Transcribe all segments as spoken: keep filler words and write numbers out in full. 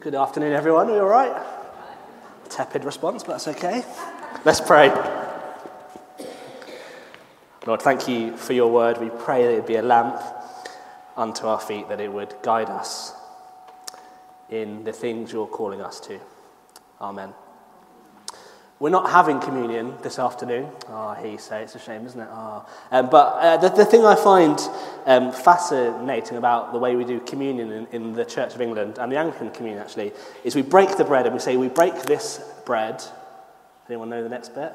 Good afternoon, everyone. Are you all right? A tepid response, but that's okay. Let's pray. Lord, thank you for your word. We pray that it would be a lamp unto our feet, that it would guide us in the things you're calling us to. Amen. We're not having communion this afternoon. Ah, oh, he say it's a shame, isn't it? Ah, oh. um, but uh, the, the thing I find um, fascinating about the way we do communion in, in the Church of England and the Anglican communion actually is we break the bread and we say we break this bread. Anyone know the next bit?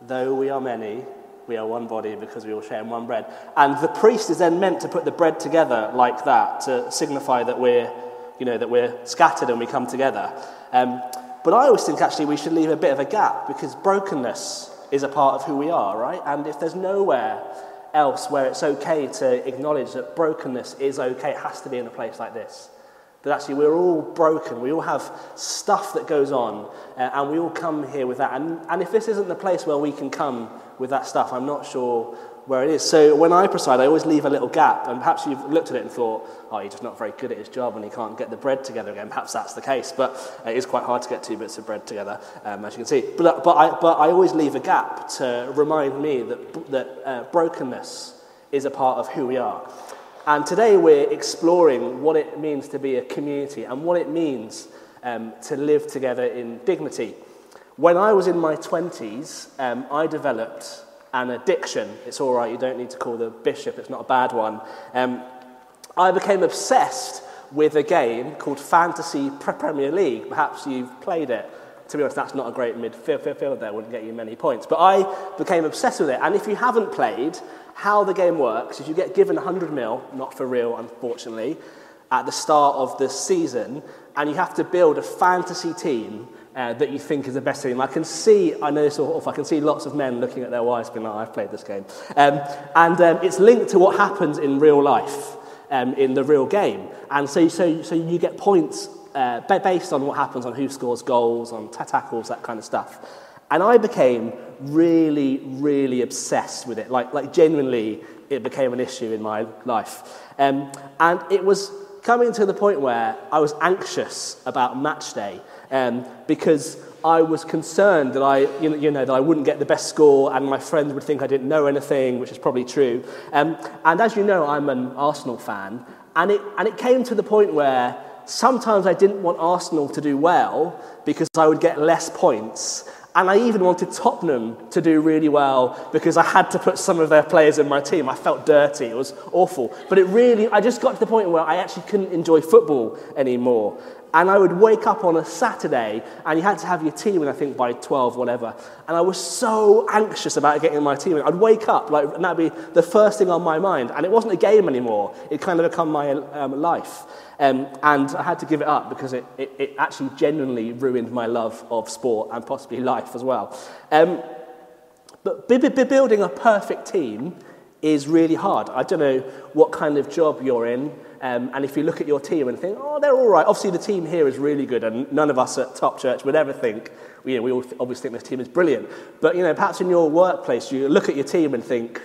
Though we are many, we are one body because we all share in one bread. And the priest is then meant to put the bread together like that to signify that we're, you know, that we're scattered and we come together. Um, But I always think, actually, we should leave a bit of a gap because brokenness is a part of who we are, right? And if there's nowhere else where it's okay to acknowledge that brokenness is okay, it has to be in a place like this. That actually we're all broken, we all have stuff that goes on, uh, and we all come here with that. And, and if this isn't the place where we can come with that stuff, I'm not sure where it is. So when I preside, I always leave a little gap, and perhaps you've looked at it and thought, oh, he's just not very good at his job and he can't get the bread together again. Perhaps that's the case, but it is quite hard to get two bits of bread together, um, as you can see. But, but, I, but I always leave a gap to remind me that, that uh, brokenness is a part of who we are. And today we're exploring what it means to be a community and what it means um, to live together in dignity. When I was in my twenties, um, I developed an addiction. It's all right, you don't need to call the bishop, it's not a bad one. Um, I became obsessed with a game called Fantasy Premier League. Perhaps you've played it. To be honest, that's not a great midfield there, wouldn't get you many points. But I became obsessed with it. And if you haven't played, how the game works is you get given one hundred mil, not for real, unfortunately, at the start of the season, and you have to build a fantasy team Uh, that you think is the best team. I can see, I know this off, I can see lots of men looking at their wives being like, I've played this game. Um, and um, it's linked to what happens in real life, um, in the real game. And so, so, so you get points uh, based on what happens, on who scores goals, on tackles, that kind of stuff. And I became really, really obsessed with it. Like, like genuinely, it became an issue in my life. Um, and it was coming to the point where I was anxious about match day um, because I was concerned that I, you know, you know, that I wouldn't get the best score and my friends would think I didn't know anything, which is probably true. Um, and as you know, I'm an Arsenal fan, and it and it came to the point where sometimes I didn't want Arsenal to do well because I would get less points. And I even wanted Tottenham to do really well because I had to put some of their players in my team. I felt dirty. It was awful. But it really, I just got to the point where I actually couldn't enjoy football anymore. And I would wake up on a Saturday and you had to have your team in, I think, by twelve, whatever. And I was so anxious about getting my team in. I'd wake up, like, and that'd be the first thing on my mind. And it wasn't a game anymore. It kind of become my um, life. Um, and I had to give it up because it, it, it actually genuinely ruined my love of sport and possibly life as well. Um, but b- b- building a perfect team is really hard. I don't know what kind of job you're in. Um, and if you look at your team and think, oh, they're all right. Obviously, the team here is really good, and none of us at Top Church would ever think, you know, we all th- obviously think this team is brilliant. But, you know, perhaps in your workplace, you look at your team and think,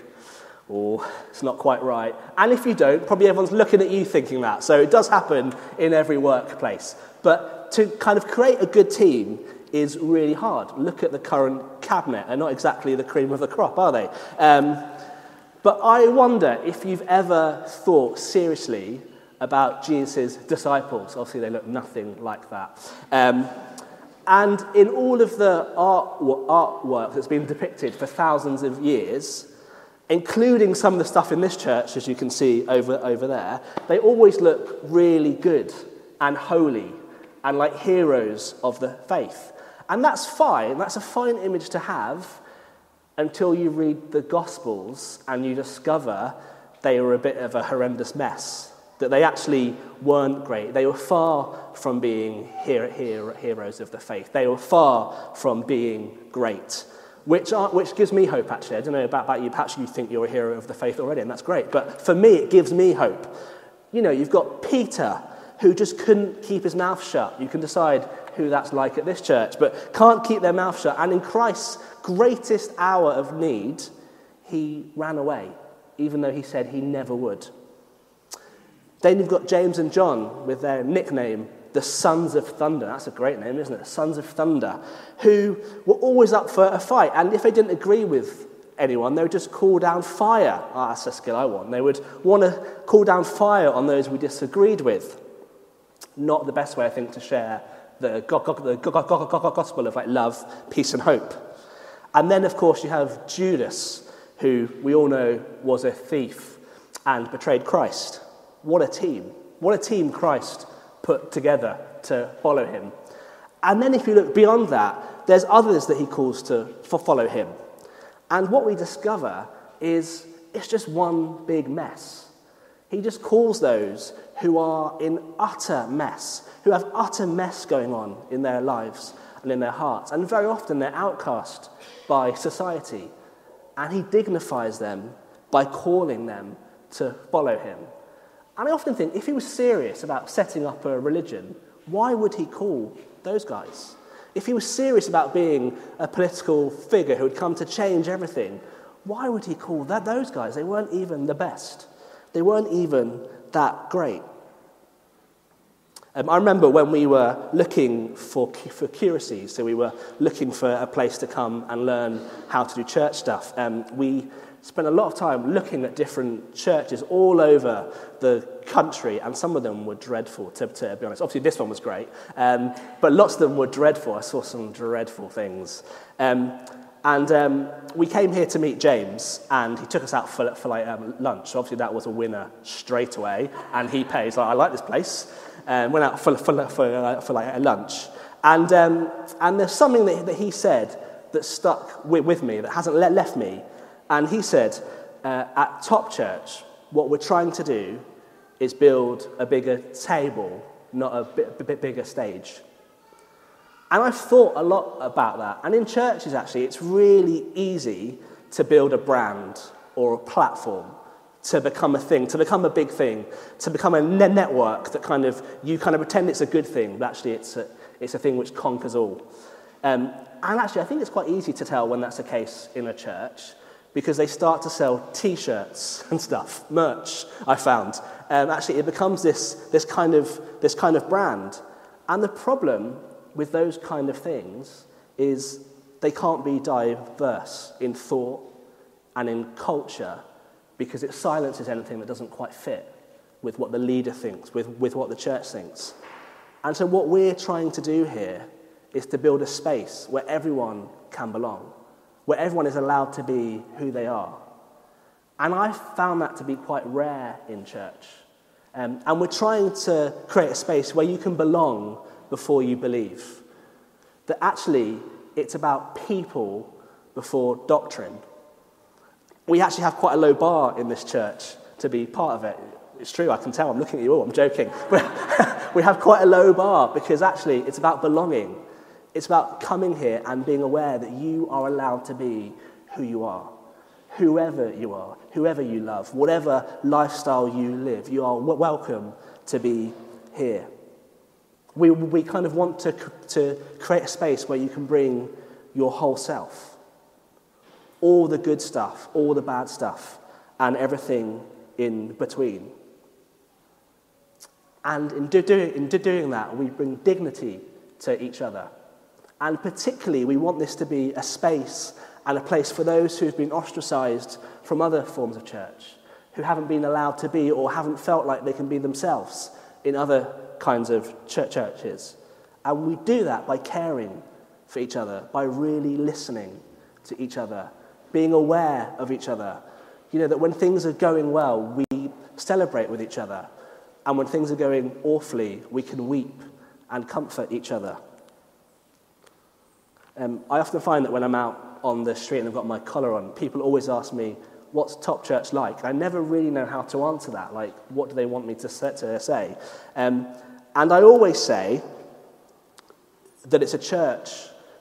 oh, it's not quite right. And if you don't, probably everyone's looking at you thinking that. So it does happen in every workplace. But to kind of create a good team is really hard. Look at the current cabinet. They're not exactly the cream of the crop, are they? Um But I wonder if you've ever thought seriously about Jesus' disciples. Obviously, they look nothing like that. Um, and in all of the art, artwork that's been depicted for thousands of years, including some of the stuff in this church, as you can see over, over there, they always look really good and holy and like heroes of the faith. And that's fine. That's a fine image to have, until you read the Gospels and you discover they were a bit of a horrendous mess, that they actually weren't great. They were far from being her- her- heroes of the faith. They were far from being great, which are, which gives me hope, actually. I don't know about, about you. Perhaps you think you're a hero of the faith already, and that's great. But for me, it gives me hope. You know, you've got Peter, who just couldn't keep his mouth shut. You can decide who that's like at this church, but can't keep their mouth shut. And in Christ's greatest hour of need, he ran away, even though he said he never would. Then you've got James and John with their nickname, the Sons of Thunder. That's a great name, isn't it? The Sons of Thunder, who were always up for a fight. And if they didn't agree with anyone, they would just call down fire. Ah, that's a skill I want. They would want to call down fire on those we disagreed with. Not the best way, I think, to share the gospel of like love, peace, and hope. And then, of course, you have Judas, who we all know was a thief and betrayed Christ. What a team. What a team Christ put together to follow him. And then if you look beyond that, there's others that he calls to follow him. And what we discover is it's just one big mess. He just calls those who are in utter mess, who have utter mess going on in their lives and in their hearts. And very often they're outcast by society. And he dignifies them by calling them to follow him. And I often think, if he was serious about setting up a religion, why would he call those guys? If he was serious about being a political figure who had come to change everything, why would he call that those guys? They weren't even the best. They weren't even that great. Um, I remember when we were looking for, for curacies, so we were looking for a place to come and learn how to do church stuff, um, we spent a lot of time looking at different churches all over the country, and some of them were dreadful, to, to be honest. Obviously, this one was great, um, but lots of them were dreadful. I saw some dreadful things. Um, and um, we came here to meet James, and he took us out for, for like um, lunch. So obviously, that was a winner straight away, and he pays. Like, I like this place. Um, went out for, for, for, uh, for like a lunch. And um, and there's something that, that he said that stuck with, with me, that hasn't le- left me. And he said, uh, at Top Church, what we're trying to do is build a bigger table, not a b- b- bigger stage. And I've thought a lot about that. And in churches, actually, it's really easy to build a brand or a platform, to become a thing, to become a big thing, to become a network that kind of, you kind of pretend it's a good thing, but actually it's a, it's a thing which conquers all. Um, and actually, I think it's quite easy to tell when that's the case in a church, because they start to sell T-shirts and stuff, merch, I found. Um, actually, it becomes this, this, kind of, this kind of brand. And the problem with those kind of things is they can't be diverse in thought and in culture, because it silences anything that doesn't quite fit with what the leader thinks, with, with what the church thinks. And so what we're trying to do here is to build a space where everyone can belong, where everyone is allowed to be who they are. And I found that to be quite rare in church. Um, and we're trying to create a space where you can belong before you believe. That actually, it's about people before doctrine. We actually have quite a low bar in this church to be part of it. It's true, I can tell, I'm looking at you all, I'm joking. We have quite a low bar because actually it's about belonging. It's about coming here and being aware that you are allowed to be who you are. Whoever you are, whoever you love, whatever lifestyle you live, you are welcome to be here. We we kind of want to to create a space where you can bring your whole self. All the good stuff, all the bad stuff, and everything in between. And in, do, do, in do, doing that, we bring dignity to each other. And particularly, we want this to be a space and a place for those who've been ostracized from other forms of church, who haven't been allowed to be or haven't felt like they can be themselves in other kinds of church churches. And we do that by caring for each other, by really listening to each other, being aware of each other. You know, that when things are going well, we celebrate with each other. And when things are going awfully, we can weep and comfort each other. Um, I often find that when I'm out on the street and I've got my collar on, people always ask me, what's Top Church like? And I never really know how to answer that. Like, what do they want me to say? Um, and I always say that it's a church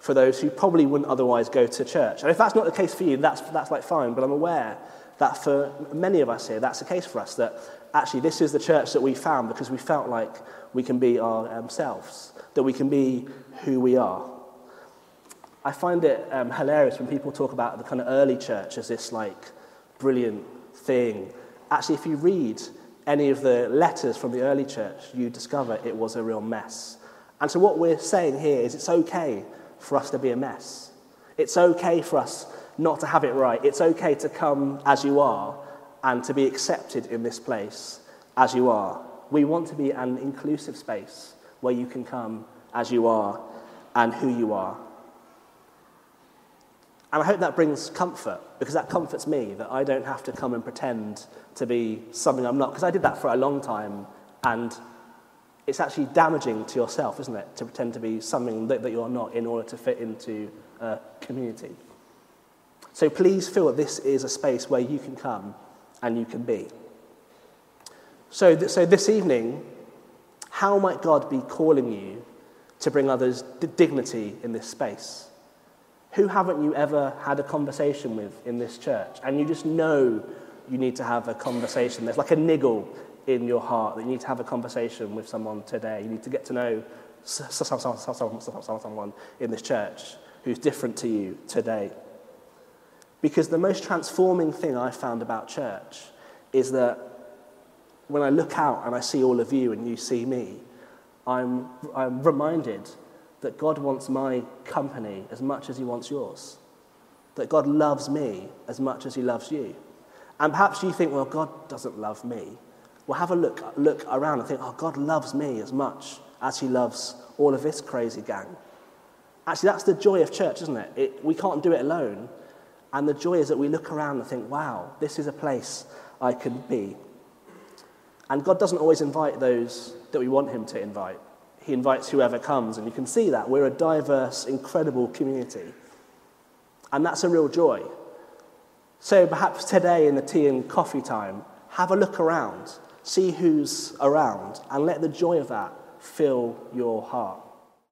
for those who probably wouldn't otherwise go to church. And if that's not the case for you, that's that's like fine, but I'm aware that for many of us here, that's the case for us, that actually this is the church that we found because we felt like we can be ourselves, that we can be who we are. I find it um, hilarious when people talk about the kind of early church as this like brilliant thing. Actually, if you read any of the letters from the early church, you discover it was a real mess. And so what we're saying here is it's okay for us to be a mess. It's okay for us not to have it right. It's okay to come as you are and to be accepted in this place as you are. We want to be an inclusive space where you can come as you are and who you are. And I hope that brings comfort, because that comforts me, that I don't have to come and pretend to be something I'm not, because I did that for a long time, and it's actually damaging to yourself, isn't it, to pretend to be something that, that you're not in order to fit into a community. So please feel that this is a space where you can come and you can be. So, th- so this evening, how might God be calling you to bring others d- dignity in this space? Who haven't you ever had a conversation with in this church? And you just know you need to have a conversation. There's like a niggle in your heart that you need to have a conversation with someone today. You need to get to know someone in this church who's different to you today. Because the most transforming thing I found about church is that when I look out and I see all of you and you see me, I'm, I'm reminded that God wants my company as much as he wants yours. That God loves me as much as he loves you. And perhaps you think, well, God doesn't love me. Well, have a look, look around and think, oh, God loves me as much as he loves all of this crazy gang. Actually, that's the joy of church, isn't it? it we can't do it alone. And the joy is that we look around and think, wow, this is a place I can be. And God doesn't always invite those that we want him to invite. He invites whoever comes, and you can see that. We're a diverse, incredible community. And that's a real joy. So perhaps today in the tea and coffee time, have a look around, see who's around, and let the joy of that fill your heart.